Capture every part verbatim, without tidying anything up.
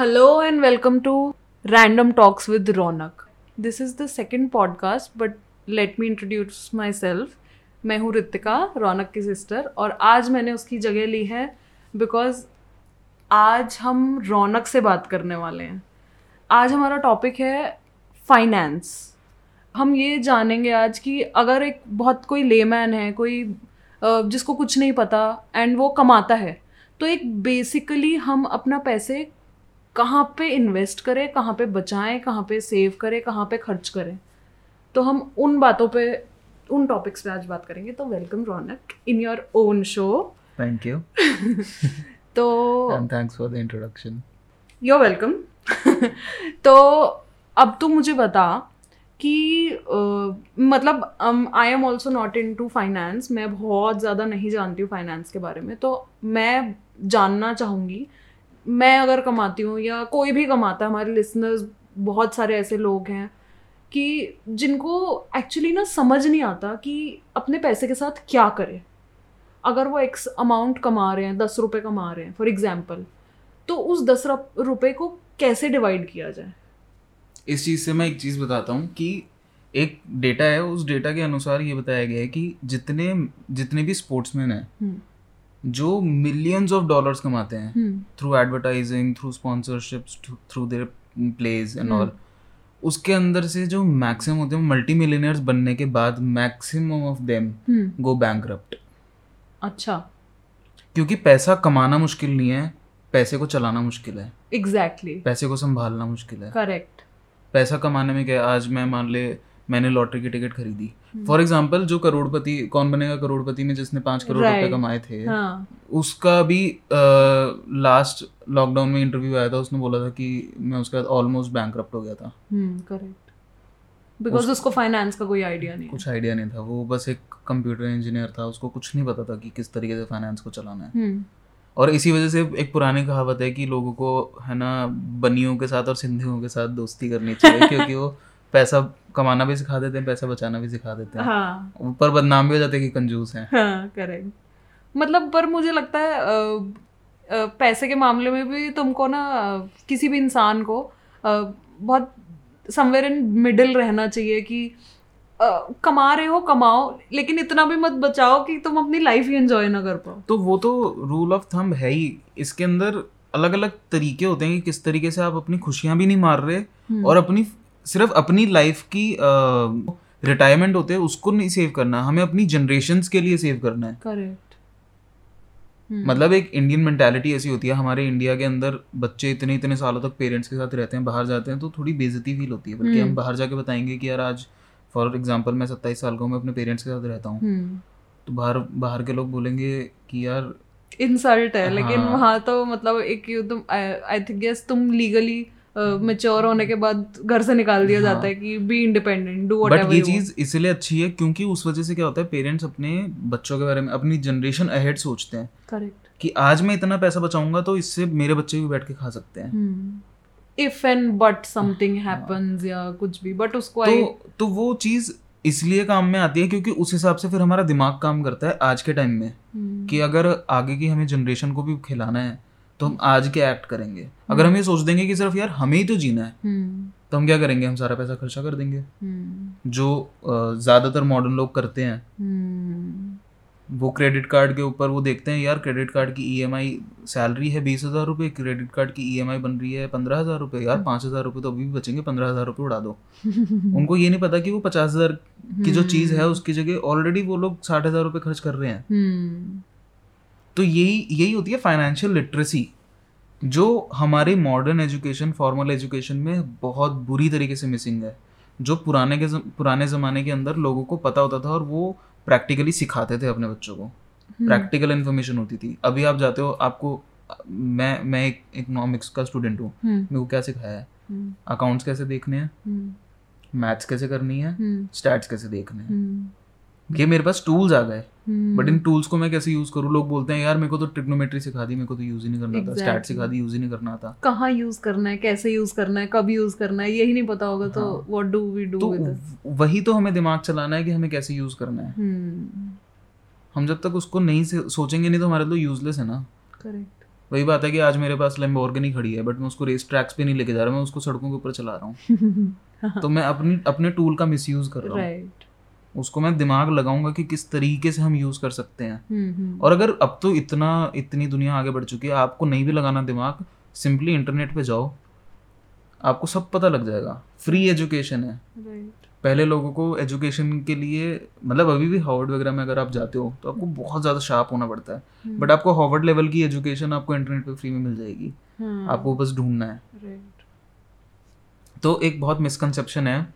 Hello and welcome to Random Talks with Ronak. This is the second podcast, but let me introduce myself. मैं हूँ रितिका, रौनक की sister, और आज मैंने उसकी जगह ली है बिकॉज आज हम रौनक से बात करने वाले हैं. आज हमारा टॉपिक है फाइनेंस. हम ये जानेंगे आज कि अगर एक बहुत कोई लेमैन है, कोई जिसको कुछ नहीं पता एंड वो कमाता है, तो एक बेसिकली हम अपना पैसे कहाँ पे इन्वेस्ट करें, कहाँ पे बचाएं, कहाँ पे सेव करें, कहाँ पे खर्च करें. तो हम उन बातों पे, उन टॉपिक्स पे आज बात करेंगे. तो welcome Raunak in your own show. Thank you. तो and thanks for the introduction. You are welcome. तो अब तू मुझे बता कि uh, मतलब I am also not into finance. मैं बहुत ज़्यादा नहीं जानती हूँ फाइनेंस के बारे में. तो मैं जानना चाहूँगी, मैं अगर कमाती हूँ या कोई भी कमाता है, हमारे लिसनर्स बहुत सारे ऐसे लोग हैं कि जिनको एक्चुअली ना समझ नहीं आता कि अपने पैसे के साथ क्या करें. अगर वो एक्स अमाउंट कमा रहे हैं, दस रुपये कमा रहे हैं फॉर एग्जांपल, तो उस दस रुपये को कैसे डिवाइड किया जाए. इस चीज़ से मैं एक चीज़ बताता हूँ कि एक डेटा है, उस डेटा के अनुसार ये बताया गया है कि जितने जितने भी स्पोर्ट्समैन हैं जो मिलियंस ऑफ डॉलर्स कमाते हैं through advertising, through sponsorships, through their plays and all, उसके अंदर से जो मैक्सिमम होते हैं मल्टी मिलियनर्स बनने के बाद maximum of them go bankrupt. अच्छा. क्योंकि पैसा कमाना मुश्किल नहीं है, पैसे को चलाना मुश्किल है. Exactly exactly. पैसे को संभालना मुश्किल है. करेक्ट. पैसा कमाने में क्या, आज मैं मान ले मैंने लॉटरी की टिकट खरीदी फॉर एग्जाम्पल, जो करोड़पति कौन बनेगा करोड़पति में जिसने पाँच करोड़ right. रुपए कमाए थे. हाँ. उसका भी लास्ट uh, लॉकडाउन में इंटरव्यू आया था, उसने बोला था कि मैं उसका ऑलमोस्ट बैंकरप्ट हो गया था. करेक्ट. बिकॉज उसको फाइनेंस का कोई आइडिया नहीं, कुछ आइडिया नहीं था. वो बस एक कंप्यूटर इंजीनियर था, उसको कुछ नहीं पता था कि किस तरीके से फाइनेंस को चलाना है. और इसी वजह से एक पुरानी कहावत है कि लोगों को है ना बनियों के साथ और सिंधियों के साथ दोस्ती करनी चाहिए, क्योंकि वो पैसा कमाना भी सिखा देते हैं, पैसा बचाना भी सिखा देते हैं. हाँ. पर बदनाम भी हो जाते हैं कि कंजूस हैं. हाँ, करेक्ट. मतलब पर मुझे लगता है आ, आ, पैसे के मामले में भी तुमको ना किसी भी इंसान को आ, बहुत समवेयर इन मिडिल रहना चाहिए कि आ, कमा रहे हो कमाओ, लेकिन इतना भी मत बचाओ कि तुम अपनी लाइफ ही एंजॉय ना कर पाओ. तो वो तो रूल ऑफ थंब है ही. इसके अंदर अलग अलग तरीके होते हैं कि किस तरीके से आप अपनी खुशियां भी नहीं मार रहे और अपनी सिर्फ अपनी लाइफ की रिटायरमेंट होते हैं उसको नहीं सेव करना, हमें अपनी जनरेशंस के लिए सेव करना है. करेक्ट. मतलब एक इंडियन मेंटालिटी ऐसी होती है हमारे इंडिया के अंदर, बच्चे इतने इतने सालों तक पेरेंट्स के साथ रहते हैं, बाहर जाते हैं तो थोड़ी बेइज्जती फील होती है. बल्कि हम बाहर जाके बताएंगे कि यार आज फॉर एग्जांपल मैं सत्ताईस साल का हूँ, मैं अपने पेरेंट्स के साथ रहता हूँ, तो बाहर बाहर के लोग बोलेंगे कि यार इंसल्ट है. लेकिन वहाँ तो मतलब एक आई थिंक तुम लीगली मैच्योर होने के बाद घर से निकाल दिया जाता है कि be independent, do whatever. But ये चीज इसलिए अच्छी है क्योंकि उस वजह से क्या होता है, पेरेंट्स अपने बच्चों के बारे में, अपनी जनरेशन अहेड सोचते हैं. करेक्ट. कि आज मैं इतना पैसा बचाऊंगा तो इससे मेरे बच्चे भी बैठ के खा सकते हैं, if and but something happens या कुछ भी. बट उसको तो तो वो चीज इसलिए काम में आती है क्योंकि उस हिसाब से फिर हमारा दिमाग काम करता है आज के टाइम में कि अगर आगे की हमें जनरेशन को भी खिलाना है तो हम आज के एक्ट करेंगे. अगर हम ये सोच देंगे कि सिर्फ यार हमें ही तो जीना है, तो हम क्या करेंगे, हम सारा पैसा खर्चा कर देंगे, जो ज्यादातर मॉडर्न लोग करते हैं. वो क्रेडिट कार्ड के ऊपर वो देखते हैं, यार क्रेडिट कार्ड की ईएमआई, सैलरी है बीस हजार रुपये, क्रेडिट कार्ड की ईएमआई बन रही है पंद्रह हजार रुपये, यार पाँच हजार रुपये तो अभी भी बचेंगे, पंद्रह हजार रुपये उड़ा दो. उनको ये नहीं पता कि वो पचास हजार की जो चीज़ है उसकी जगह ऑलरेडी वो लोग साठ हजार रुपये खर्च कर रहे हैं. तो यही यही होती है फाइनेंशियल लिटरेसी, जो हमारे मॉडर्न एजुकेशन, फॉर्मल एजुकेशन में बहुत बुरी तरीके से मिसिंग है, जो पुराने के पुराने ज़माने के अंदर लोगों को पता होता था और वो प्रैक्टिकली सिखाते थे अपने बच्चों को. प्रैक्टिकल इन्फॉर्मेशन होती थी. अभी आप जाते हो, आपको मैं मैं एक इकोनॉमिक्स का स्टूडेंट हूँ, मेरे को क्या सिखाया है, अकाउंट्स कैसे देखने हैं, मैथ्स कैसे करनी है, स्टैट्स कैसे देखने हैं. ये मेरे पास टूल्स आ गए, बट इन टूल्स को मैं कैसे यूज करूँ. लोग बोलते हैं यार मेरे को तो ट्रिग्नोमेट्री सिखा दी, मेरे को तो यूज ही नहीं करना exactly. था. स्टैट सिखा दी, यूज ही नहीं करना था. कहाँ यूज करना है, कैसे यूज करना है, कब यूज करना है, यही नहीं पता होगा. हाँ. तो what do we do with it. वही तो हमें दिमाग चलाना है कि हमें कैसे यूज करना है. hmm. हम जब तक उसको नहीं सोचेंगे नहीं तो हमारे लिए यूजलेस है ना. करेक्ट. वही बात है कि आज मेरे पास लैम्बोर्गिनी खड़ी है, बट मैं उसको रेस ट्रैक्स पे नहीं लेके जा रहा, मैं उसको सड़कों के ऊपर चला रहा हूँ। हाँ। तो मैं अपनी अपने टूल का मिसयूज कर रहा हूँ। उसको मैं दिमाग लगाऊंगा कि किस तरीके से हम यूज कर सकते हैं। और अगर अब तो इतना इतनी दुनिया आगे बढ़ चुकी है, आपको नहीं भी लगाना दिमाग, सिंपली इंटरनेट पे जाओ, आपको सब पता लग जाएगा। फ्री एजुकेशन है। right. पहले लोगों को एजुकेशन के लिए, मतलब अभी भी हार्वर्ड वगैरह में अगर आप जाते हो तो आपको बहुत ज़्यादा शार्प होना पड़ता है, बट hmm. आपको हार्वर्ड लेवल की एजुकेशन आपको इंटरनेट पे फ्री में मिल जाएगी। hmm. आपको बस ढूंढना है। right. तो एक बहुत मिसकंसेप्शन है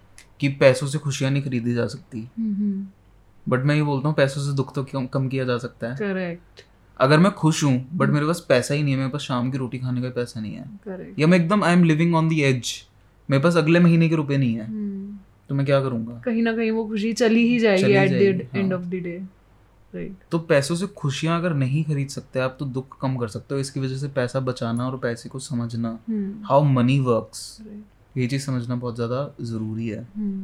कि पैसों से खुशियाँ नहीं खरीदी जा सकती, बट hmm. मैं ये बोलता हूँ पैसों से दुख तो कम किया जा सकता है। करेक्ट। अगर मैं खुश हूँ बट मेरे पास पैसा ही नहीं है, मेरे पास शाम की रोटी खाने का पैसा नहीं है, Correct. या मैं एकदम I am living on the edge, मेरे पास अगले महीने के रुपए नहीं है, hmm. तो मैं क्या करूँगा? कहीं ना कहीं वो खुशी चली ही जाएगी at the end of the day. Right. तो पैसों से खुशियाँ अगर नहीं खरीद सकते आप, तो दुख कम कर सकते हो। इसकी वजह से पैसा बचाना और पैसे को समझना, हाउ मनी वर्क्स, ये चीज़ समझना बहुत ज़्यादा ज़रूरी है। hmm.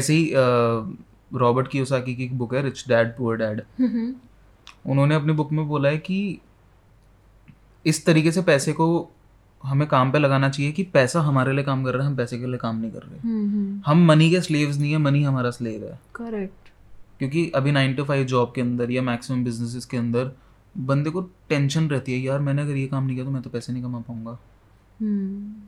ऐसे ही रॉबर्ट कियोसाकी की बुक है रिच डैड पुअर डैड, उन्होंने अपनी बुक में बोला है कि इस तरीके से पैसे को हमें काम पे लगाना चाहिए कि पैसा हमारे लिए काम कर रहा है, हम पैसे के लिए काम नहीं कर रहे। mm-hmm. हम मनी के स्लेव्स नहीं है, मनी हमारा स्लेव है। करेक्ट। क्योंकि अभी नाइन टू फाइव जॉब के अंदर या मैक्सिमम बिजनेसेस के अंदर बंदे को टेंशन रहती है, यार मैंने अगर ये काम नहीं किया तो मैं तो पैसे नहीं कमा पाऊंगा। mm.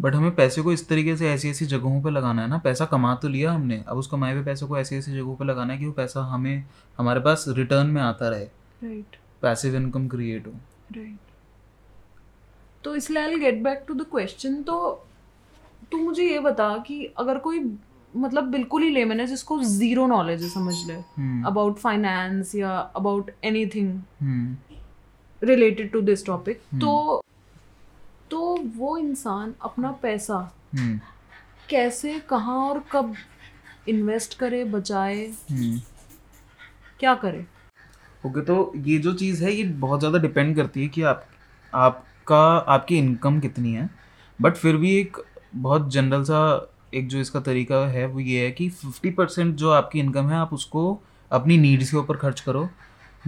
बट हमें पैसे को इस तरीके से ऐसी ऐसी जगहों पर लगाना है ना, पैसा कमा तो लिया हमने, अब उस कमाए हुए पैसे को ऐसी ऐसी जगहों पर लगाना है कि वो पैसा हमें हमारे पास रिटर्न में आता रहे। राइट। पैसिव इनकम क्रिएट हो। राइट। तो इसलिए I will get back to the question. तो तू मुझे ये बता कि अगर कोई, मतलब बिल्कुल ही लेमन है जिसको जीरो नॉलेज है, समझ ले, अबाउट फाइनेंस या about anything related to this topic, तो तो वो इंसान अपना पैसा hmm. कैसे, कहाँ और कब इन्वेस्ट करे, बचाए, hmm. क्या करे? ओके, तो ये जो चीज़ है ये बहुत ज़्यादा डिपेंड करती है कि आप आपका आपकी इनकम कितनी है। बट फिर भी एक बहुत जनरल सा एक जो इसका तरीका है वो ये है कि फिफ्टी परसेंट जो आपकी इनकम है आप उसको अपनी नीड्स के ऊपर खर्च करो,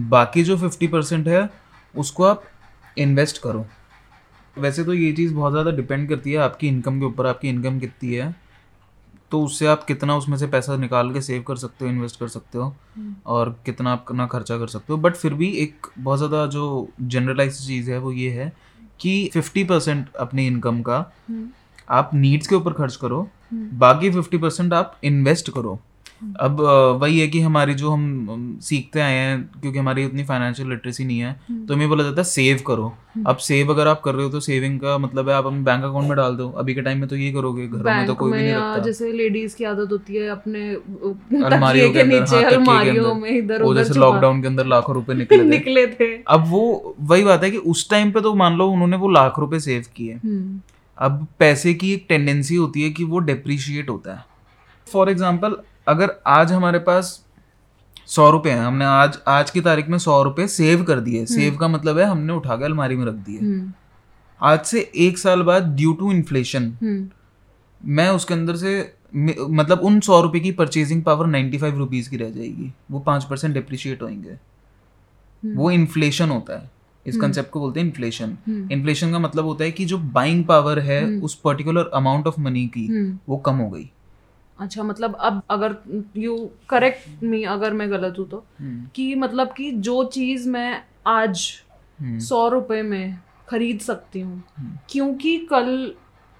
बाकी जो फिफ्टी परसेंट है उसको आप इन्वेस्ट करो। वैसे तो ये चीज़ बहुत ज़्यादा डिपेंड करती है आपकी इनकम के ऊपर, आपकी इनकम कितनी है तो उससे आप कितना उसमें से पैसा निकाल के सेव कर सकते हो, इन्वेस्ट कर सकते हो, और कितना आप ना खर्चा कर सकते हो। बट फिर भी एक बहुत ज़्यादा जो जनरलाइज चीज़ है वो ये है कि फिफ्टी परसेंट अपनी इनकम का आप नीड्स के ऊपर खर्च करो, बाकी फिफ्टी परसेंट आप इन्वेस्ट करो। अब वही है कि हमारी जो हम सीखते आए हैं, क्योंकि हमारी उतनी फाइनेंशियल लिटरेसी नहीं है, तो हमें बोला जाता है सेव करो। अब सेव अगर आप कर रहे हो तो सेविंग का मतलब है आप अपने बैंक अकाउंट में डाल दो। अभी के टाइम में तो ये करोगे, घरों में तो कोई भी नहीं रखता। जैसे लेडीज की आदत होती है अपने अलमारियों के नीचे, अलमारियों में इधर उधर, जैसे लॉकडाउन के अंदर लाखों रुपए निकले निकले थे। अब वो वही बात है कि उस टाइम पे तो मान लो उन्होंने वो लाख रुपए सेव किए। अब पैसे की एक टेंडेंसी होती है कि वो डेप्रिशिएट होता है। फॉर एग्जाम्पल, अगर आज हमारे पास सौ रुपए हैं, हमने आज आज की तारीख में सौ रुपए सेव कर दिए। सेव का मतलब है हमने उठा के अलमारी में रख दिए। आज से एक साल बाद ड्यू टू इन्फ्लेशन मैं उसके अंदर से, मतलब उन सौ रुपए की purchasing power ninety five rupees की रह जाएगी। वो पांच परसेंट डिप्रिशिएट होंगे। वो इन्फ्लेशन होता है। इस कंसेप्ट को बोलते हैं इन्फ्लेशन। इन्फ्लेशन का मतलब होता है कि जो बाइंग पावर है उस पर्टिकुलर अमाउंट ऑफ मनी की, वो कम हो गई। अच्छा, मतलब अब अगर यू करेक्ट मी अगर मैं गलत हूँ तो, कि मतलब कि जो चीज़ मैं आज सौ रुपए में खरीद सकती हूँ, क्योंकि कल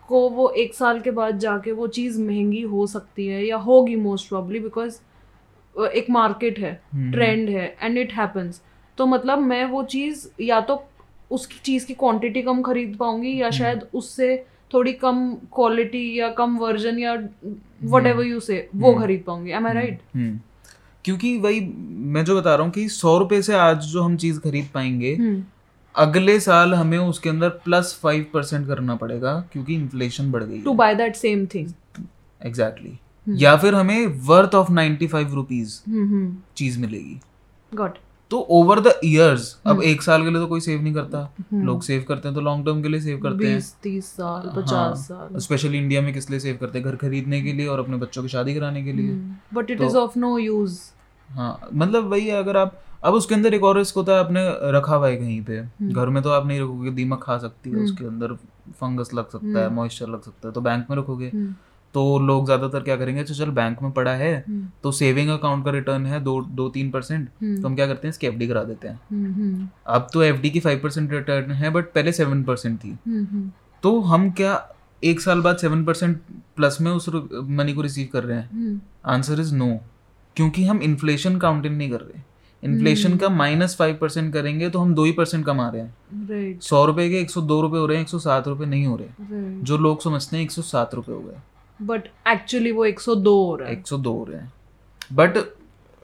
को वो एक साल के बाद जाके वो चीज़ महंगी हो सकती है या होगी मोस्ट प्रोबेबली, बिकॉज एक मार्केट है, ट्रेंड है, एंड इट हैपन्स। तो मतलब मैं वो चीज़, या तो उसकी चीज़ की क्वांटिटी कम खरीद पाऊंगी या शायद उससे थोड़ी कम क्वालिटी या कम वर्जन या व्हाटएवर यू से वो खरीद पाऊंगी। Am I right? क्योंकि वही मैं जो बता रहा हूँ कि सौ रुपए से आज जो हम चीज खरीद पाएंगे, अगले साल हमें उसके अंदर प्लस फाइव परसेंट करना पड़ेगा क्योंकि इन्फ्लेशन बढ़ गई। To buy that same thing. Exactly. या फिर हमें worth of ninety five rupees चीज मिलेगी। गॉट। तो ओवर द इयर्स, अब एक साल के लिए तो कोई सेव नहीं करता। hmm. लोग सेव करते हैं तो लॉन्ग टर्म के लिए सेव करते हैं, बीस तीस साल, पचास साल। स्पेशली इंडिया में किस लिए सेव करते हैं? घर खरीदने के लिए और अपने बच्चों की शादी कराने के लिए। But it is of no use. हाँ, मतलब वही है, अगर आप अब उसके अंदर एक और रिस्क होता है, आपने रखा हुआ है कहीं पे, घर में तो आप नहीं रखोगे, दीमक खा सकती है, उसके अंदर फंगस लग सकता है, मॉइस्चर लग सकता है। तो बैंक में रखोगे तो लोग ज्यादातर क्या करेंगे, अच्छा चल बैंक में पड़ा है तो सेविंग अकाउंट का रिटर्न है दो दो तीन परसेंट तो हम क्या करते हैं इसकी एफडी करा देते हैं। अब तो एफडी की फाइव परसेंट रिटर्न है बट पहले सेवन परसेंट थी, तो हम क्या एक साल बाद सेवन परसेंट प्लस में उस मनी को रिसीव कर रहे हैं? आंसर इज नो, क्योंकि हम इन्फ्लेशन काउंट इन नहीं कर रहे। इन्फ्लेशन का माइनस फाइव परसेंट करेंगे तो हम दो ही परसेंट कमा रहे हैं। सौ रुपए के एक सौ दो रुपए हो रहे हैं, एक सौ सात रुपए नहीं हो रहे। जो लोग समझते हैं एक सौ सात रुपए हो गए बट एक्चुअली वो एक सौ दो हो रहा है, एक सौ दो हो रहे हैं। बट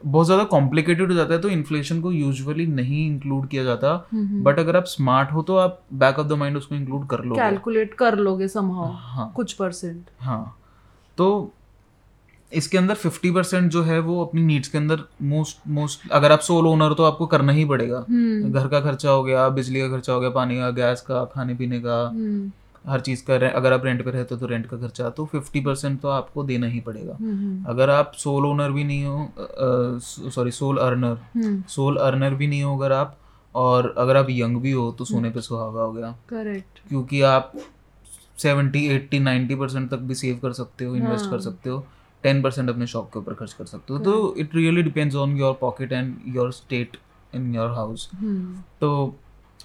बहुत ज्यादा कॉम्प्लिकेटेड हो जाता है, तो इन्फ्लेशन को यूजुअली नहीं इंक्लूड किया जाता। बट अगर आप स्मार्ट हो तो आप बैक ऑफ द माइंड उसको इंक्लूड कर लोगे, कैलकुलेट कर लोगे समहाउ, हाँ, कुछ परसेंट। हाँ, तो इसके अंदर फिफ्टी परसेंट जो है वो अपनी नीड्स के अंदर मोस्ट मोस्ट अगर आप सोल ओनर तो आपको करना ही पड़ेगा। घर का खर्चा हो गया, बिजली का खर्चा हो गया, पानी का, गैस का, खाने पीने का, हर चीज़ का। अगर आप रेंट पे रहते हो तो रेंट का खर्चा, तो फिफ्टी परसेंट तो आपको देना ही पड़ेगा। अगर आप सोल ओनर भी नहीं हो, sorry sole earner sole earner भी नहीं हो अगर आप, और अगर आप यंग भी हो तो सोने पे सुहागा हो गया। करेक्ट, क्योंकि आप सेवेंटी एट्टी नाइन्टी परसेंट तक भी सेव कर सकते हो, इन्वेस्ट कर सकते हो, टेन परसेंट अपने शॉप के ऊपर खर्च कर सकते हो। तो it really depends on your pocket and your state in your house. तो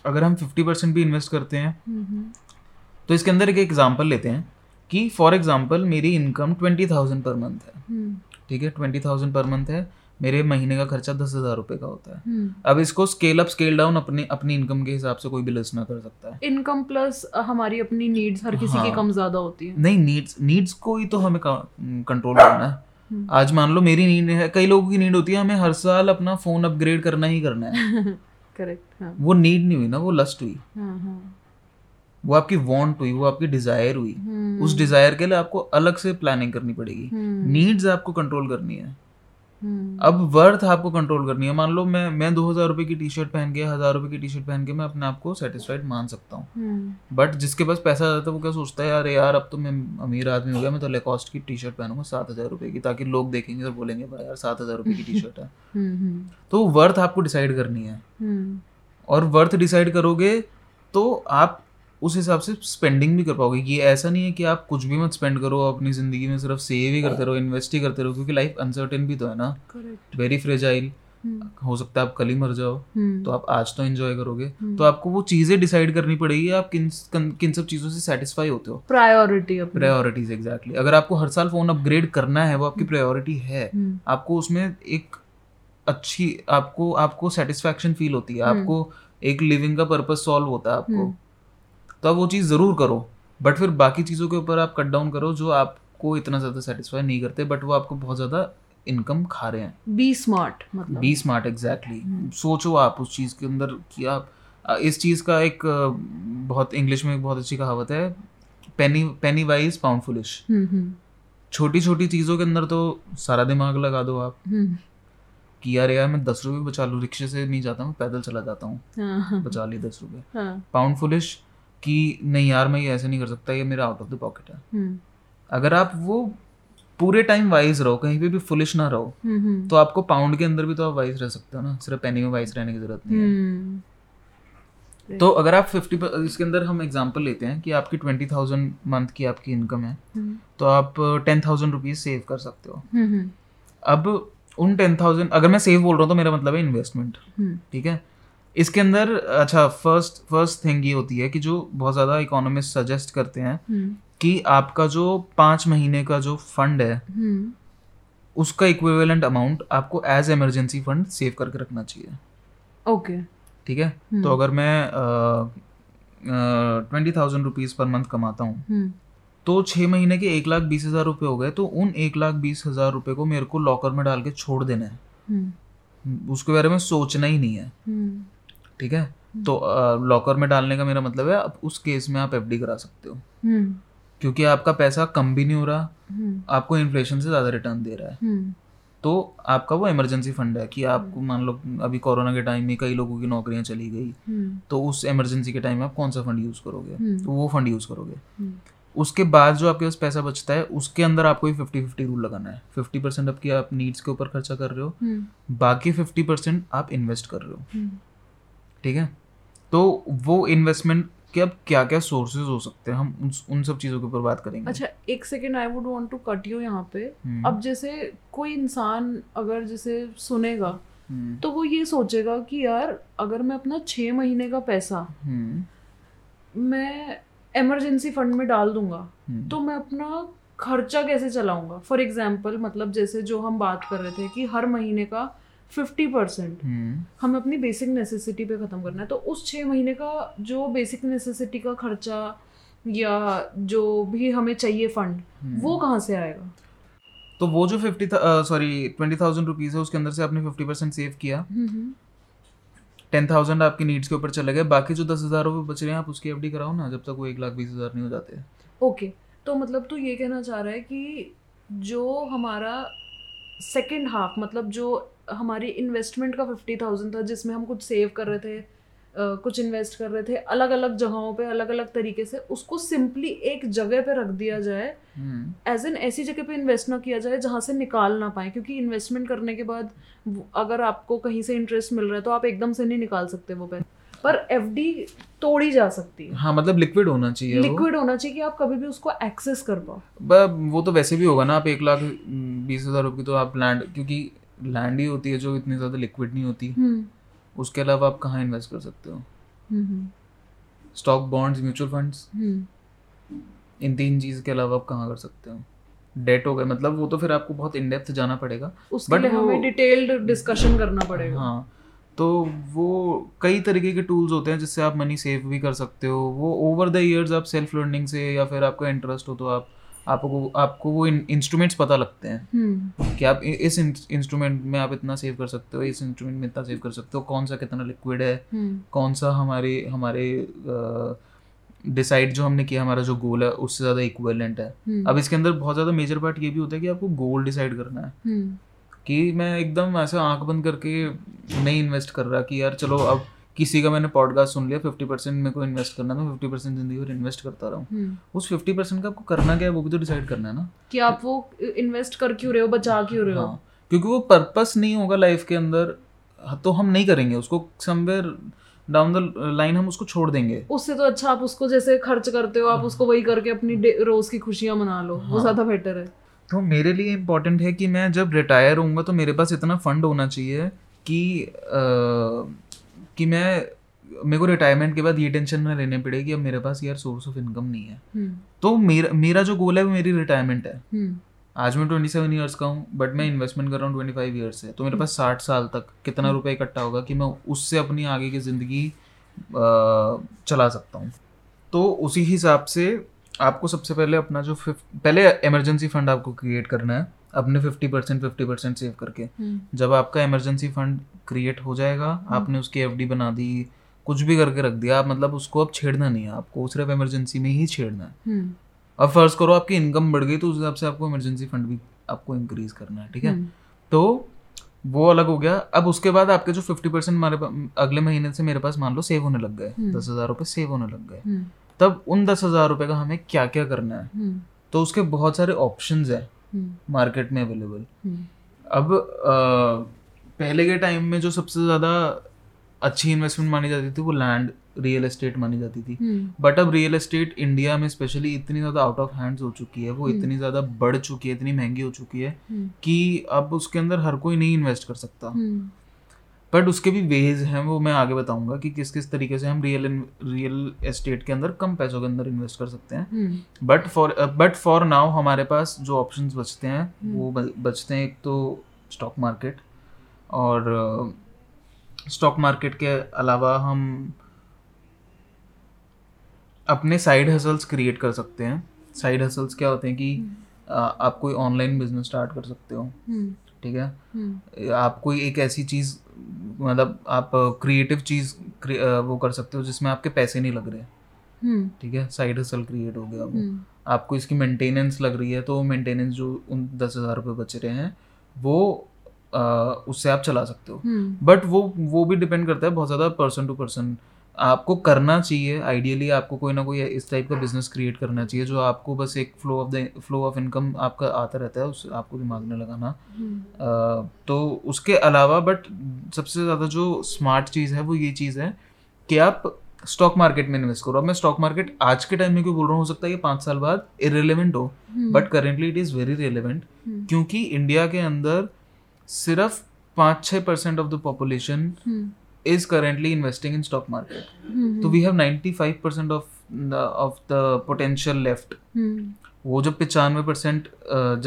अगर हम फिफ्टी परसेंट भी इन्वेस्ट करते हैं तो इसके अंदर एक एग्जांपल लेते हैं कि फॉर एग्जांपल मेरी income twenty thousand per month है, ठीक है, ट्वेंटी थाउजेंड पर मंथ है, मेरे महीने का खर्चा दस हजार रुपए का होता है। अब इसको स्केल अप स्केल डाउन अपने अपनी इनकम के हिसाब से कोई भी लिस्टनर कर सकता है। इनकम प्लस हमारी अपनी नीड्स, हर किसी हाँ, की कम ज्यादा होती है। नहीं, नीड्स नीड्स को ही तो हमें कंट्रोल करना है। आज मान लो मेरी नीड है, कई लोगों की नीड होती है हमें हर साल अपना फोन अपग्रेड करना ही करना है। करेक्ट, वो नीड नहीं हुई ना, वो लस्ट हुई, वो आपकी वांट हुई, वो आपकी डिजायर हुई। hmm. उस डिजायर के लिए आपको अलग से प्लानिंग करनी पड़ेगी। Needs hmm. आपको कंट्रोल करनी है। hmm. अब वर्थ आपको कंट्रोल करनी है। मान लो मैं मैं दो हजार रुपए की टी शर्ट पहन के, हजार रुपए की टी शर्ट पहन के मैं अपने आप को सेटिस्फाइड मान सकता हूँ। hmm. बट जिसके पास पैसा ज्यादा है वो क्या सोचता है, यार यार अब तो मैं अमीर आदमी हो गया, मैं तो लेकॉस्ट की टी शर्ट पहनूंगा सात हजार रुपए की, ताकि लोग देखेंगे और बोलेंगे भाई यार सात हजार रुपए की टी शर्ट है। तो वर्थ आपको डिसाइड करनी है, और वर्थ डिसाइड करोगे तो आप उस हिसाब से स्पेंडिंग भी कर पाओगे। ये ऐसा नहीं है कि आप कुछ भी मत स्पेंड करो, अपनी जिंदगी में सिर्फ सेव ही करते रहो, इन्वेस्ट ही करते रहो, क्योंकि लाइफ अनसर्टेन भी तो है ना, वेरी फ्रेजाइल। हो सकता है आप कल ही मर जाओ, तो आप आज तो एंजॉय करोगे। तो आपको वो चीजें डिसाइड करनी पड़ेगी, आप किन किन सब चीजों से सेटिस्फाई होते हो, प्रायोरिटी प्रायोरिटीज एग्जैक्टली। अगर आपको हर साल फोन अपग्रेड करना है, वो आपकी प्रायोरिटी है, आपको उसमें एक अच्छी आपको आपको सेटिस्फैक्शन फील होती है, आपको एक लिविंग का पर्पज सॉल्व होता है आपको, तो आप वो चीज़ ज़रूर करो। बट फिर बाकी चीज़ों के ऊपर आप कट डाउन करो जो आपको इतना ज़्यादा सेटिस्फाई नहीं करते, बट वो आपको बहुत ज़्यादा इनकम खा रहे हैं। बी स्मार्ट, मतलब बी स्मार्ट एग्जैक्टली। सोचो आप उस चीज़ के अंदर कि आप इस चीज़ का एक बहुत इंग्लिश में एक बहुत अच्छी कहावत है, penny penny wise pound foolish. छोटी छोटी चीज़ों के अंदर तो सारा दिमाग लगा दो आप कि यार यार मैं दस रुपये बचा लूँ, रिक्शे से नहीं जाता मैं, पैदल चला जाता हूँ, बचा ली दस रुपये। पाउंड फुलिश कि नहीं यार मैं ये ऐसे नहीं कर सकता, ये मेरा आउट ऑफ द पॉकेट है। hmm. अगर आप वो पूरे टाइम वाइज रहो, कहीं पे भी फुलिश ना रहो, hmm. तो आपको पाउंड के अंदर भी तो आप वाइज रह सकते हो ना, सिर्फ पेनी में वाइज रहने की जरूरत नहीं है। hmm. तो अगर आप फिफ्टी इसके अंदर हम एग्जांपल लेते हैं कि आपकी ट्वेंटी थाउजेंड मंथ की आपकी इनकम है, hmm. तो आप टेन थाउजेंड रुपीज सेव कर सकते हो। hmm. अब उन टेन थाउजेंड अगर मैं सेव बोल रहा हूँ तो मेरा मतलब है इन्वेस्टमेंट, ठीक है। इसके अंदर अच्छा फर्स्ट फर्स्ट थिंग ये होती है कि जो बहुत ज़्यादा इकोनॉमिस्ट सजेस्ट करते हैं कि आपका जो पाँच महीने का जो फंड है उसका इक्विवेलेंट अमाउंट आपको एज इमरजेंसी फंड सेव करके रखना चाहिए। ओके, ठीक है। तो अगर मैं twenty thousand rupees per month कमाता हूँ तो छः महीने के एक लाख बीस हज़ार रुपये हो गए, तो उन एक लाख बीस हज़ार रुपये को मेरे को लॉकर में डाल के छोड़ देना है, उसके बारे में सोचना ही नहीं है, ठीक है। तो लॉकर में डालने का मेरा मतलब है अब उस केस में आप एफडी करा सकते हो, क्योंकि आपका पैसा कम भी नहीं हो रहा, आपको इन्फ्लेशन से ज़्यादा रिटर्न दे रहा है। तो आपका वो इमरजेंसी फंड है कि आपको मान लो अभी कोरोना के टाइम में कई लोगों की नौकरियां चली गई, तो उस इमरजेंसी के टाइम में आप कौन सा फंड यूज़ करोगे, तो वो फंड यूज़ करोगे। उसके बाद जो आपके पास पैसा बचता है उसके अंदर आपको ये फिफ्टी फिफ्टी रूल लगाना है. फिफ्टी परसेंट आपकी आप नीड्स के ऊपर खर्चा कर रहे हो, बाकी फिफ्टी परसेंट आप इन्वेस्ट कर रहे हो. ठीक है, तो वो इन्वेस्टमेंट के अब क्या क्या सोर्सेज हो सकते हैं, हम उन सब चीज़ों के ऊपर बात करेंगे. अच्छा एक second, I would want to cut you यहाँ पे. अब जैसे कोई इंसान अगर जैसे सुनेगा तो वो ये सोचेगा कि यार अगर मैं अपना छः महीने का पैसा मैं इमरजेंसी फंड में डाल दूंगा तो मैं अपना खर्चा कैसे चलाऊंगा. फॉर एग्जाम्पल मतलब जैसे जो हम बात कर रहे थे कि हर महीने का फिफ्टी परसेंट हमें अपनी बेसिक नेसेसिटी पे ख़त्म करना है, तो उस छः महीने का जो बेसिक नेसेसिटी का खर्चा या जो भी हमें चाहिए फंड वो कहाँ से आएगा. तो वो जो fifty sorry twenty thousand rupees है उसके अंदर से आपने फिफ्टी परसेंट सेव किया, टेन थाउजेंड आपकी नीड्स के ऊपर चले गए, बाकी जो दस हज़ार रुपये बच रहे हैं आप उसकी एफडी कराओ ना जब तक वो एक लाख बीस हज़ार नहीं हो जाते. Okay okay. तो मतलब तू ये कहना चाह रहा है कि जो हमारा सेकेंड हाफ मतलब जो हमारी इन्वेस्टमेंट का फिफ्टी थाउजेंड था जिसमें हम कुछ सेव कर रहे थे, आ, कुछ इन्वेस्ट कर रहे थे अलग अलग जगहों पे अलग अलग तरीके से, उसको सिंपली एक जगह पे रख दिया जाए एज एन ऐसी जगह पे इन्वेस्ट ना किया जाए जहाँ से निकाल ना पाए, क्योंकि इन्वेस्टमेंट करने के बाद अगर आपको कहीं से इंटरेस्ट मिल रहा है तो आप एकदम से नहीं निकाल सकते वो पैसे, पर एफडी तोड़ी जा सकती है. हाँ मतलब लिक्विड होना चाहिए, लिक्विड होना चाहिए कि आप कभी भी उसको एक्सेस कर पाओ. वो तो वैसे भी होगा ना, आप एक लाख बीस हज़ार रुपये तो आप लैंड, क्योंकि लैंड ही होती है जो इतनी ज़्यादा लिक्विड नहीं होती, उसके अलावा आप कहाँ इन्वेस्ट कर सकते हो. स्टॉक, बॉन्ड्स, म्यूचुअल फंड्स, इन तीन चीज़ के अलावा आप कहाँ कर सकते हो. डेट हो गए मतलब वो तो फिर आपको बहुत इन डेप्थ जाना पड़ेगा, उसके लिए हमें डिटेल्ड डिस्कशन करना पड़ेगा. हाँ तो वो कई तरीके के टूल्स होते हैं जिससे आप मनी सेव भी कर सकते हो. वो ओवर द ईयर्स आप सेल्फ लर्निंग से या फिर आपका इंटरेस्ट हो तो आप आपको आपको वो इंस्ट्रूमेंट्स पता लगते हैं कि आप इस इंस्ट्रूमेंट में आप इतना सेव कर सकते हो, इस इंस्ट्रूमेंट में इतना सेव कर सकते हो, कौन सा कितना लिक्विड है, कौन सा हमारे हमारे डिसाइड जो हमने किया हमारा जो गोल है उससे ज़्यादा इक्विवेलेंट है. अब इसके अंदर बहुत ज़्यादा मेजर पार्ट ये भी होता है कि आपको गोल डिसाइड करना है कि मैं एकदम ऐसा आंख बंद करके नहीं इन्वेस्ट कर रहा कि यार चलो अब किसी का मैंने पॉडकास्ट सुन लिया फिफ्टी परसेंट मेरे को इन्वेस्ट करना, मैं फिफ्टी परसेंट जिंदगी भर इन्वेस्ट करता रहा हूँ. उस फिफ्टी परसेंट का आपको करना क्या है वो भी तो डिसाइड करना है ना कि आप वो इन्वेस्ट कर क्यों रहे हो, बचा क्यों रहे हो. हाँ, क्योंकि वो पर्पस नहीं होगा लाइफ के अंदर तो हम नहीं करेंगे उसको, समवेयर डाउन द लाइन हम उसको छोड़ देंगे. उससे तो अच्छा आप उसको जैसे खर्च करते हो आप उसको वही करके अपनी रोज की खुशियाँ मना लो, वो ज़्यादा बेटर है. तो मेरे लिए इम्पोर्टेंट है कि मैं जब रिटायर होऊंगा तो मेरे पास इतना फंड होना चाहिए कि कि मैं मेरे को रिटायरमेंट के बाद ये टेंशन ना लेने पड़े कि अब मेरे पास यार सोर्स ऑफ इनकम नहीं है. हुँ. तो मेरा मेरा जो गोल है वो मेरी रिटायरमेंट है. हुँ. आज मैं ट्वेंटी सेवन ईयर्स का हूँ बट मैं इन्वेस्टमेंट कर रहा हूँ ट्वेंटी फाइव ईयर्स से, तो मेरे पास साठ साल तक कितना रुपये इकट्ठा होगा कि मैं उससे अपनी आगे की ज़िंदगी चला सकता हूँ. तो उसी हिसाब से आपको सबसे पहले अपना जो पहले इमरजेंसी फंड आपको क्रिएट करना है अपने fifty percent fifty percent save करके. जब आपका इमरजेंसी फंड क्रिएट हो जाएगा आपने उसकी एफडी बना दी, कुछ भी करके रख दिया आप, मतलब उसको अब छेड़ना नहीं है आपको, सिर्फ इमरजेंसी में ही छेड़ना है. अब फर्ज करो आपकी इनकम बढ़ गई तो उस हिसाब से आपको इमरजेंसी फंड भी आपको इंक्रीज करना है. ठीक है, तो वो अलग हो गया. अब उसके बाद आपके जो फिफ्टी परसेंट हमारे अगले महीने से मेरे पास मान लो सेव होने लग गए, दस हज़ार रुपये सेव होने लग गए, तब उन दस हज़ार रुपये का हमें क्या क्या करना है. तो उसके बहुत सारे ऑप्शंस हैं मार्केट में अवेलेबल. अब आ, पहले के टाइम में जो सबसे ज़्यादा अच्छी इन्वेस्टमेंट मानी जाती थी वो लैंड, रियल एस्टेट मानी जाती थी. बट अब रियल एस्टेट इंडिया में स्पेशली इतनी ज़्यादा आउट ऑफ हैंड्स हो चुकी है, वो इतनी ज़्यादा बढ़ चुकी है, इतनी महंगी हो चुकी है कि अब उसके अंदर हर कोई नहीं इन्वेस्ट कर सकता. बट उसके भी वेज हैं, वो मैं आगे बताऊंगा कि किस किस तरीके से हम रियल रियल एस्टेट के अंदर कम पैसों के अंदर इन्वेस्ट कर सकते हैं. But for but for now हमारे पास जो ऑप्शंस बचते हैं वो बचते हैं एक तो स्टॉक मार्केट, और स्टॉक uh, मार्केट के अलावा हम अपने साइड हसल्स क्रिएट कर सकते हैं. साइड हसल्स क्या होते हैं कि uh, आप कोई ऑनलाइन बिजनेस स्टार्ट कर सकते हो. ठीक है, आप कोई एक ऐसी चीज़ मतलब आप क्रिएटिव चीज़ वो कर सकते हो जिसमें आपके पैसे नहीं लग रहे. ठीक है, साइड हसल क्रिएट हो गया. वो आपको इसकी मेंटेनेंस लग रही है तो मेंटेनेंस जो उन दस हज़ार रुपये बच रहे हैं वो आ, उससे आप चला सकते हो. बट वो वो भी डिपेंड करता है बहुत ज़्यादा पर्सन टू पर्सन आपको करना चाहिए, आइडियली आपको कोई ना कोई इस टाइप का बिजनेस क्रिएट करना चाहिए जो आपको बस एक flow of the flow of income आपका आता रहता है, उस आपको दिमाग में लगाना आ, तो उसके अलावा बट सबसे ज़्यादा जो स्मार्ट चीज़ है वो ये चीज़ है कि आप स्टॉक मार्केट में इन्वेस्ट करो। अब मैं स्टॉक मार्केट आज के टाइम में क्यों बोल रहा हूँ, हो सकता है कि पाँच साल बाद इरेलीवेंट हो, but currently it is very relevant, क्योंकि इंडिया के अंदर सिर्फ पाँच छः percent of the population is currently investing in stock market. Mm-hmm. So we have ninety-five percent of the, of the potential left. Mm-hmm. वो जब ninety-five percent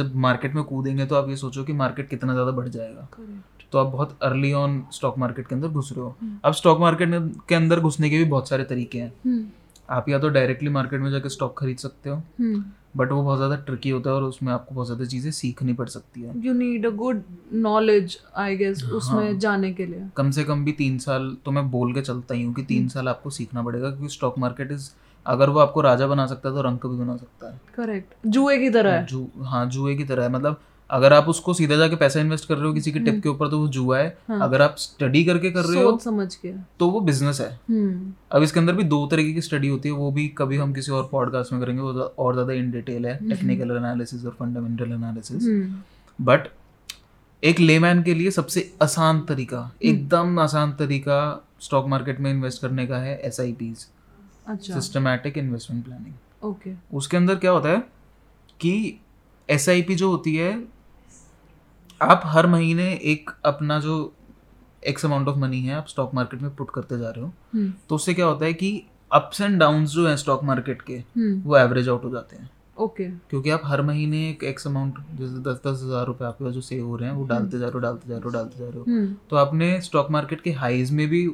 जब market में कूदेंगे तो आप ये सोचो कि मार्केट कितना ज़्यादा बढ़ जाएगा. Correct. तो आप बहुत अर्ली ऑन स्टॉक मार्केट के अंदर घुस रहे हो. Mm-hmm. अब स्टॉक मार्केट के अंदर घुसने के भी बहुत सारे तरीके हैं. Mm-hmm. आप या तो डायरेक्टली मार्केट में जाकर स्टॉक खरीद सकते हो, hmm. बट वो बहुत ज़्यादा ट्रिकी होता है और उसमें आपको बहुत ज़्यादा चीज़ें सीखनी पड़ सकती है. You need a good knowledge I guess उसमें जाने के लिए. कम से कम भी तीन साल तो मैं बोल के चलता ही हूँ कि तीन hmm. साल आपको सीखना पड़ेगा, क्योंकि स्टॉक मार्केट इज अगर वो आपको राजा बना सकता है तो रंक भी बना सकता है. करेक्ट. जुए की तरह है. जू हाँ जुए की तरह है. मतलब अगर आप उसको सीधा जाके पैसा इन्वेस्ट कर रहे हो किसी के टिप के ऊपर तो वो जुआ है. हाँ. अगर आप स्टडी करके कर रहे हो समझ के तो वो बिजनेस है. अब इसके अंदर भी दो तरीके की स्टडी होती है, वो भी कभी हम किसी और पॉडकास्ट में करेंगे, वो और ज़्यादा इन डिटेल है, टेक्निकल एनालिसिस और फंडामेंटल एनालिसिस. बट एक लेमैन के लिए सबसे आसान तरीका, एकदम आसान तरीका स्टॉक मार्केट में इन्वेस्ट करने का है S I Ps, systematic investment planning. Okay. उसके अंदर क्या होता है कि एस आई पी जो होती है, आप हर महीने एक अपना जो एक्स अमाउंट ऑफ मनी है आप स्टॉक मार्केट में पुट करते जा रहे हो. hmm. तो उससे क्या होता है कि अप्स एंड डाउन्स जो हैं स्टॉक मार्केट के hmm. वो एवरेज आउट हो जाते हैं. ओके. okay. क्योंकि आप हर महीने एक एक्स अमाउंट जैसे दस दस हज़ार रुपये आपके पास जो सेव हो रहे हैं वो डालते जा रहे हो डालते जा रहे हो डालते जा रहे हो. hmm. तो आपने स्टॉक मार्केट के हाईज में भी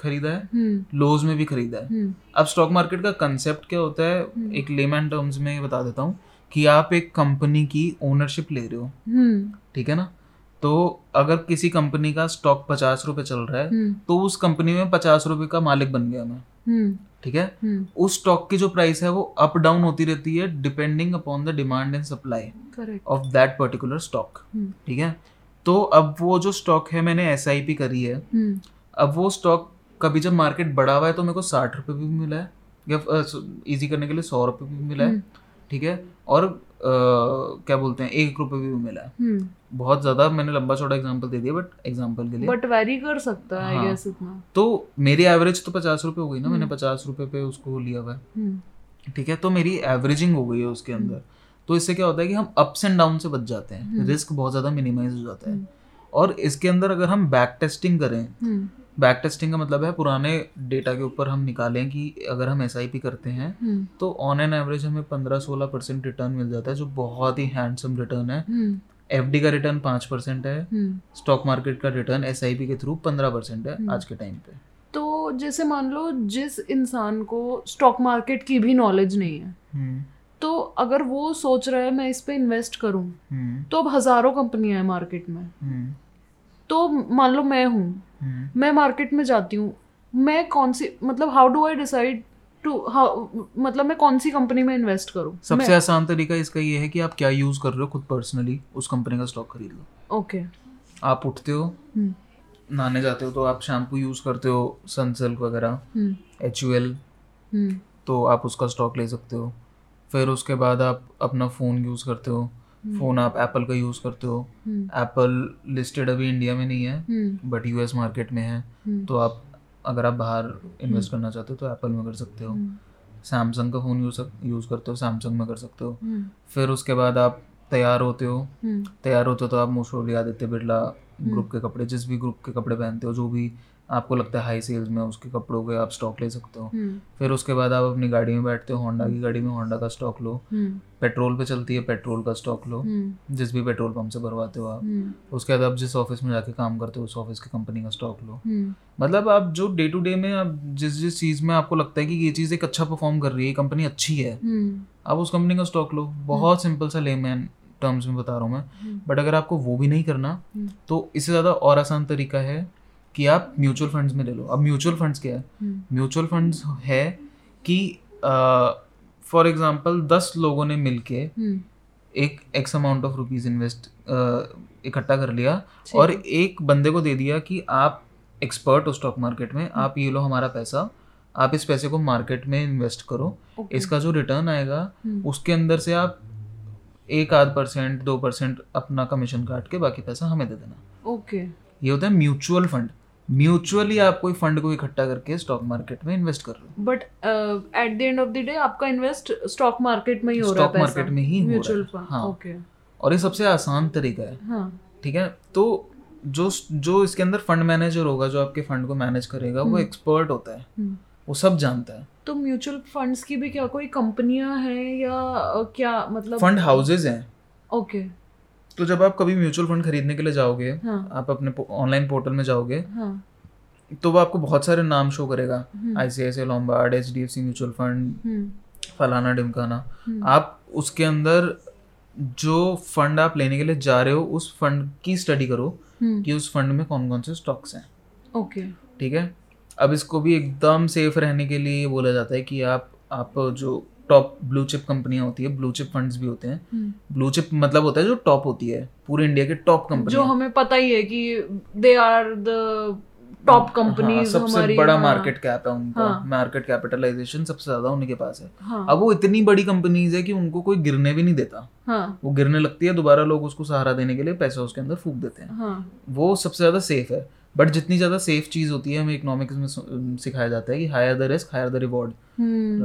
खरीदा है, hmm. लोज में भी खरीदा है. hmm. अब स्टॉक मार्केट का कंसेप्ट क्या होता है, hmm. एक लेमैन टर्म्स में बता देता हूँ कि आप एक कंपनी की ओनरशिप ले रहे हो. ठीक hmm. है ना. तो अगर किसी कंपनी का स्टॉक पचास रुपए चल रहा है hmm. तो उस कंपनी में पचास रुपए का मालिक बन गया मैं. ठीक hmm. है. hmm. उस स्टॉक की जो प्राइस है वो अप डाउन होती रहती है depending upon the demand and supply of that particular stock. ठीक है. तो अब वो जो स्टॉक है मैंने एस आई पी करी है. hmm. अब वो स्टॉक कभी जब मार्केट बढ़ा हुआ है तो मेरे को साठ रुपये भी मिला है, या ईजी करने के लिए सौ रुपये भी मिला है. hmm. ठीक है. और आ, क्या बोलते हैं एक रुपये भी मिला. hmm. बहुत ज्यादा मैंने लंबा चौड़ा एग्जांपल दे दिया, बट एग्जांपल के लिए बट वैरी कर सकता है. हाँ. इतना तो मेरी एवरेज तो पचास रुपये हो गई ना. hmm. मैंने पचास रुपये पे उसको लिया हुआ है. ठीक है. तो मेरी एवरेजिंग हो गई है उसके अंदर. hmm. तो इससे क्या होता है कि हम अप्स एंड डाउन से बच जाते हैं, रिस्क hmm. बहुत ज्यादा मिनिमाइज हो जाता है. hmm. और इसके अंदर अगर हम बैक टेस्टिंग करें, hmm. बैक टेस्टिंग का मतलब है पुराने डेटा के ऊपर हम निकालें कि अगर हम एस आई पी करते हैं hmm. तो ऑन एन एवरेज हमें पंद्रह सोलह परसेंट रिटर्न मिल जाता है, जो बहुत ही हैंडसम रिटर्न है. F hmm. डी का रिटर्न पाँच परसेंट है, स्टॉक hmm. मार्केट का रिटर्न एस आई पी के थ्रू पंद्रह परसेंट है hmm. आज के टाइम पे. तो जैसे मान लो जिस इंसान को स्टॉक मार्केट की भी नॉलेज नहीं है, hmm. तो अगर वो सोच रहा है मैं इस पर इन्वेस्ट करूँ, hmm. तो अब हज़ारों कंपनियाँ हैं मार्केट में. hmm. तो मान लो मैं हूँ, hmm. मैं मार्केट में जाती हूँ, मैं कौन सी मतलब how do I decide to how मतलब मैं कौन सी कंपनी में इन्वेस्ट करूँ? सबसे आसान तरीका इसका ये है कि आप क्या यूज़ कर रहे हो खुद पर्सनली, उस कंपनी का स्टॉक खरीद लो. ओके. okay. आप उठते हो, hmm. नहाने जाते हो तो आप शैम्पू यूज़ करते हो, सनसिल्क वगैरह, एच यू एल, तो आप उसका स्टॉक ले सकते हो. फिर उसके बाद आप अपना फ़ोन यूज़ करते हो, फोन आप एप्पल का यूज करते हो. एप्पल लिस्टेड अभी इंडिया में नहीं है बट यूएस मार्केट में है, तो आप अगर आप बाहर इन्वेस्ट करना चाहते हो तो एप्पल में कर सकते हो. सैमसंग का फोन यूज यूज करते हो, सैमसंग में कर सकते हो. फिर उसके बाद आप तैयार होते हो, तैयार होते हो तो आप मोस्टली आदित्य बिरला ग्रुप के कपड़े, जिस भी ग्रुप के कपड़े पहनते हो, जो भी आपको लगता है हाई सेल्स में उसके कपड़ों के आप स्टॉक ले सकते हो. hmm. फिर उसके बाद आप अपनी गाड़ी में बैठते हो, होंडा की गाड़ी में होंडा का स्टॉक लो. hmm. पेट्रोल पे चलती है, पेट्रोल का स्टॉक लो. hmm. जिस भी पेट्रोल पंप से भरवाते हो आप. hmm. उसके बाद आप जिस ऑफिस में जाके काम करते हो उस ऑफिस की कंपनी का स्टॉक लो. hmm. मतलब आप जो डे टू डे में आप जिस जिस चीज़ में आपको लगता है कि ये चीज़ एक अच्छा परफॉर्म कर रही है, कंपनी अच्छी है, hmm. आप उस कंपनी का स्टॉक लो. बहुत सिंपल सा लेमैन टर्म्स में बता रहा हूँ मैं. बट अगर आपको वो भी नहीं करना तो इससे ज़्यादा और आसान तरीका है कि आप म्यूचुअल फंड्स में ले लो. अब म्यूचुअल फंड्स क्या है? Mutual hmm. फंड्स है कि फॉर uh, एग्जांपल दस लोगों ने मिलके hmm. एक X amount of rupees invest इकट्ठा कर लिया और एक बंदे को दे दिया कि आप एक्सपर्ट हो स्टॉक मार्केट में, आप ये लो हमारा पैसा, आप इस पैसे को मार्केट में इन्वेस्ट करो, okay. इसका जो रिटर्न आएगा उसके अंदर से आप एक आध परसेंट दो परसेंट अपना कमीशन काट के बाकी पैसा हमें दे देना, ओके okay. ये होता है म्यूचुअल फंड। म्यूचुअली आप कोई फंड को इकट्ठा करके स्टॉक मार्केट में इन्वेस्ट कर रहे हो, but at the end of the day आपका इन्वेस्ट स्टॉक मार्केट में ही हो रहा है, स्टॉक मार्केट में ही म्यूचुअल फंड, हाँ ओके। और ये सबसे आसान तरीका है, हाँ ठीक है। तो जो जो इसके अंदर फंड मैनेजर होगा, जो आपके फंड को मैनेज करेगा, वो एक्सपर्ट होता है, वो सब जानता है। तो म्यूचुअल फंड्स की भी क्या कोई कंपनियां हैं या क्या, मतलब फंड हाउसेज हैं, ओके okay. तो जब आप कभी म्यूचुअल फंड खरीदने के लिए जाओगे, हाँ. आप अपने ऑनलाइन पोर्टल में जाओगे, हाँ. तो वो आपको बहुत सारे नाम शो करेगा, आईसीआईसीआई लॉम्बार्ड, एचडीएफसी म्यूचुअल फंड, फलाना ढिमकाना। आप उसके अंदर जो फंड आप लेने के लिए जा रहे हो उस फंड की स्टडी करो कि उस फंड में कौन कौन से स्टॉक्स हैं, ओके okay. ठीक है। अब इसको भी एकदम सेफ रहने के लिए बोला जाता है कि आप आप जो टॉप ब्लू चिप कंपनियां होती है, ब्लू चिप फंड्स भी होते हैं, ब्लू चिप मतलब होता है जो टॉप होती है पूरे इंडिया के टॉप कंपनी, जो हमें पता ही है कि they are the top companies, सबसे बड़ा मार्केट कैप है उनका, मार्केट कैपिटलाइजेशन सबसे ज्यादा उन्हीं के पास है, हाँ. अब वो इतनी बड़ी कंपनीज है कि उनको कोई गिरने भी नहीं देता, हाँ. वो गिरने लगती है दोबारा लोग उसको सहारा देने के लिए पैसा उसके अंदर फूंक देते हैं, हाँ. वो सबसे ज्यादा सेफ है। बट जितनी ज्यादा सेफ चीज होती है, हमें इकोनॉमिक्स में सिखाया जाता है कि higher the risk higher the reward,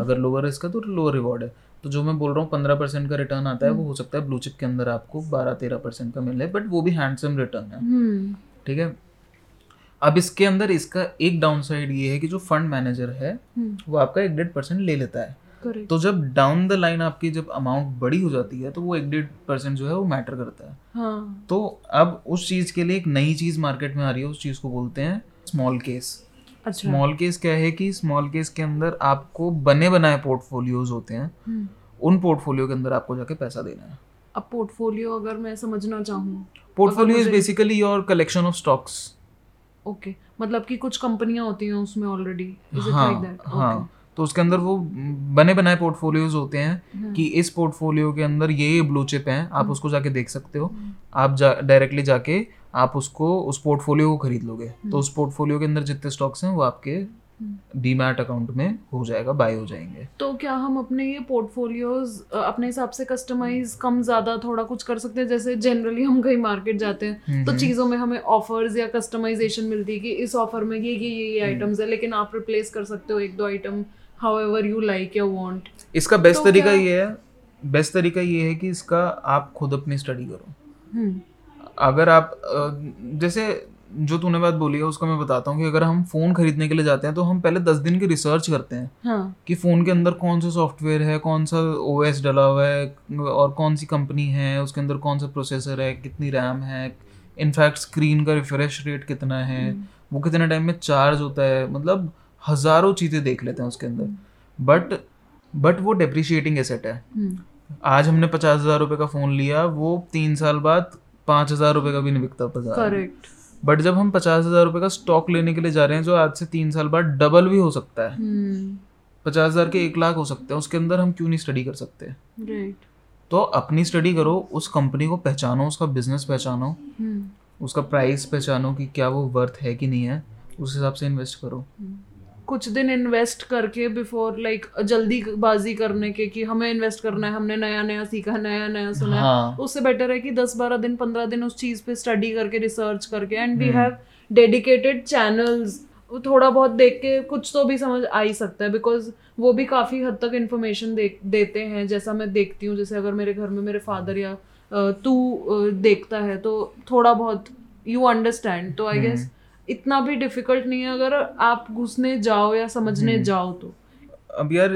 अगर लोअर रिस्क है तो लोअर रिवॉर्ड है। तो जो मैं बोल रहा हूँ पंद्रह परसेंट का रिटर्न आता है, वो हो सकता है ब्लू चिप के अंदर आपको बारह तेरह परसेंट का मिले, बट वो भी हैंडसम रिटर्न है, ठीक है। अब इसके अंदर इसका एक डाउनसाइड ये है कि जो फंड मैनेजर है वो आपका एक डेढ़ परसेंट ले लेता है, Correct. तो जब डाउन द लाइन आपकी जब अमाउंट बड़ी हो जाती है तो वो एक डेढ़ परसेंट जो है वो मैटर करता है, हाँ. तो अब उस चीज के लिए एक नई चीज मार्केट में आ रही है, उस चीज को बोलते हैं स्मॉल केस। अच्छा। स्मॉल केस क्या है कि स्मॉल केस के अंदर आपको बने बनाए पोर्टफोलियोज होते हैं, उन पोर्टफोलियो के अंदर आपको जाके पैसा देना है। अब पोर्टफोलियो अगर मैं समझना चाहूँ, portfolio is basically your collection of stocks, okay okay. मतलब कि कुछ कंपनियां होती हैं उसमें already, is it like that, हाँ तो उसके अंदर वो बने बनाए पोर्टफोलियोज होते हैं, हाँ. कि इस पोर्टफोलियो के अंदर ये ये ब्लू चिप हैं, आप उसको जाके देख सकते हो, आप जा डायरेक्टली जाके आप उसको उस पोर्टफोलियो को खरीद लोगे, तो उस पोर्टफोलियो के अंदर जितने स्टॉक्स हैं वो आपके डीमैट अकाउंट में हो जाएगा, बाय हो जाएंगे। तो क्या हम अपने ये पोर्टफोलियोज अपने हिसाब से कस्टमाइज कम ज्यादा थोड़ा कुछ कर सकते हैं? जैसे जनरली हम कहीं मार्केट जाते हैं तो चीज़ों में हमें ऑफर्स या कस्टमाइजेशन मिलती है कि इस ऑफर में ये ये ये आइटम्स है, लेकिन आप रिप्लेस कर सकते हो एक दो आइटम हाउएवर यू लाइक या वांट। इसका बेस्ट तरीका ये है, बेस्ट तरीका ये है कि इसका आप खुद अपनी स्टडी करो। अगर आप जैसे जो तूने बात बोली है उसका मैं बताता हूँ कि अगर हम फोन खरीदने के लिए जाते हैं तो हम पहले दस दिन की रिसर्च करते हैं, हाँ. कि फोन के अंदर कौन सा सॉफ्टवेयर है, कौन सा ओएस डला हुआ है और कौन सी कंपनी है, उसके अंदर कौन सा प्रोसेसर है, कितनी रैम है, इनफैक्ट स्क्रीन का रिफ्रेश रेट कितना है, वो कितने टाइम में चार्ज होता है, मतलब हजारों चीजें देख लेते हैं उसके अंदर। बट बट वो डेप्रिशिएटिंग एसेट है, आज हमने पचास हजार रुपये का फोन लिया, वो तीन साल बाद पांच हजार रुपये का भी नहीं बिकता बाजार में। बट जब हम पचास हजार रुपए का स्टॉक लेने के लिए जा रहे हैं जो आज से तीन साल बाद डबल भी हो सकता है, पचास हजार के एक लाख हो सकते हैं, उसके अंदर हम क्यों नहीं स्टडी कर सकते? राइट। तो अपनी स्टडी करो, उस कंपनी को पहचानो, उसका बिजनेस पहचानो, उसका प्राइस पहचानो कि क्या वो वर्थ है कि नहीं है, उस हिसाब से इन्वेस्ट करो। कुछ दिन इन्वेस्ट करके बिफोर लाइक जल्दी बाजी करने के कि हमें इन्वेस्ट करना है, हमने नया नया सीखा, नया नया सुना, हाँ. उससे बेटर है कि दस बारह दिन पंद्रह दिन उस चीज पे स्टडी करके, रिसर्च करके, and we have dedicated channels, थोड़ा बहुत देख के कुछ तो भी समझ आ ही सकता है, बिकॉज वो भी काफी हद तक इन्फॉर्मेशन दे, देते हैं। जैसा मैं देखती हूँ, जैसे अगर मेरे घर में मेरे फादर या तू देखता है तो थोड़ा बहुत यू अंडरस्टैंड, तो आई गेस इतना भी डिफिकल्ट नहीं है अगर आप घुसने जाओ या समझने जाओ तो। अब यार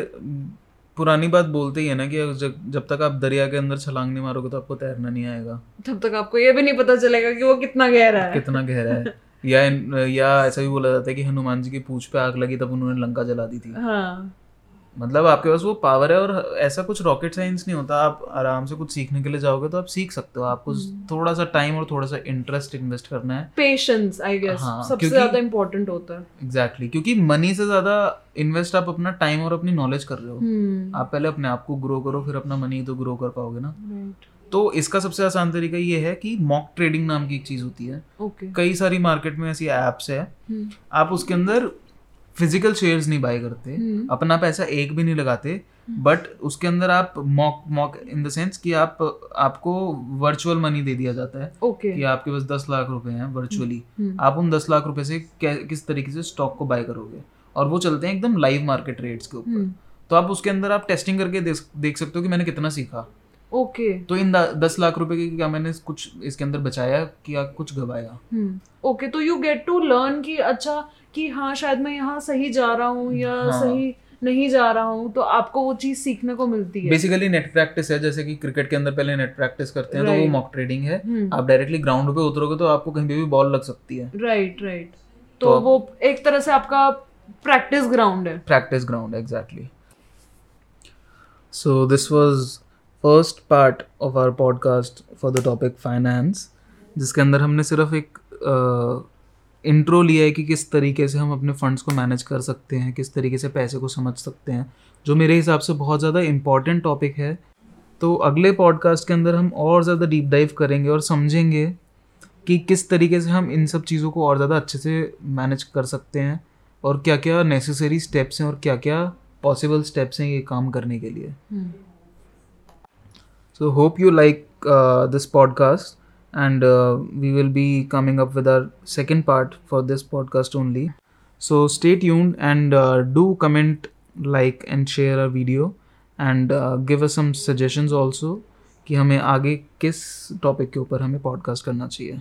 पुरानी बात बोलते ही है ना कि जब तक आप दरिया के अंदर छलांग नहीं मारोगे तो आपको तैरना नहीं आएगा, तब तक आपको ये भी नहीं पता चलेगा कि वो कितना गहरा है, कितना गहरा है। या या ऐसा भी बोला जाता है कि हनुमान जी की पूंछ पे आग लगी तब उन्होंने लंका जला दी थी, हाँ. मतलब आपके पास वो पावर है, और ऐसा कुछ रॉकेट साइंस नहीं होता। आप आराम से कुछ सीखने के लिए जाओगे तो आप सीख सकते हो, आपको थोड़ा सा टाइम और थोड़ा सा इंटरेस्ट इन्वेस्ट करना है, पेशेंस आई गेस सबसे ज्यादा इम्पोर्टेंट होता है। एग्जैक्टली, क्योंकि मनी से ज्यादा इन्वेस्ट आप अपना टाइम और अपनी नॉलेज कर रहे हो, आप पहले अपने आप को ग्रो करो, फिर अपना मनी तो ग्रो कर पाओगे ना, तो इसका सबसे आसान तरीका ये है कि मॉक ट्रेडिंग नाम की एक चीज होती है. okay. कई सारी मार्केट में ऐसी एप्स है. hmm. आप उसके अंदर फिजिकल शेयर्स नहीं बाय करते, hmm. अपना पैसा एक भी नहीं लगाते, बट hmm. उसके अंदर आप mock mock in the sense कि आप आपको वर्चुअल मनी दे दिया जाता है. okay. कि आपके पास दस लाख रुपए हैं वर्चुअली, hmm. आप उन दस लाख रुपए से किस तरीके से स्टॉक को बाय करोगे, और वो चलते हैं एकदम लाइव मार्केट रेट्स के ऊपर. hmm. तो आप उसके अंदर आप टेस्टिंग करके देख, देख सकते हो कि मैंने कितना सीखा. Okay okay. तो इन दस लाख रुपए के क्या मैंने कुछ इसके अंदर बचाया या कुछ गवाया. ओके तो यू गेट टू लर्न कि अच्छा कि हाँ शायद मैं यहाँ सही जा रहा हूँ या हाँ. सही नहीं जा रहा हूँ, तो आपको वो चीज सीखने को मिलती है. बेसिकली नेट प्रैक्टिस है, जैसे कि क्रिकेट के अंदर पहले नेट प्रैक्टिस करते हैं. right. तो वो मॉक ट्रेडिंग है. hmm. आप डायरेक्टली ग्राउंड पे उतरोगे तो आपको कहीं भी बॉल लग सकती है. राइट राइट तो वो एक तरह से आपका प्रैक्टिस ग्राउंड है. Practice ground exactly. So this was first part of our podcast for the topic finance, जिसके अंदर हमने सिर्फ एक इंट्रो लिया है कि किस तरीके से हम अपने फंड्स को मैनेज कर सकते हैं, किस तरीके से पैसे को समझ सकते हैं, जो मेरे हिसाब से बहुत ज़्यादा इम्पॉर्टेंट टॉपिक है. तो अगले पॉडकास्ट के अंदर हम और ज़्यादा डीप डाइव करेंगे और समझेंगे कि किस तरीके से हम इन सब चीज़ों को और ज़्यादा अच्छे से मैनेज कर सकते हैं, और क्या क्या नेसेसरी स्टेप्स हैं और क्या क्या पॉसिबल स्टेप्स हैं ये काम करने के लिए. So hope you like uh, this podcast, and uh, we will be coming up with our second part for this podcast only. So stay tuned and uh, do comment, like and share our video, and uh, give us some suggestions also कि हमें आगे किस topic के ऊपर हमें podcast करना चाहिए.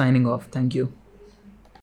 Signing off. Thank you.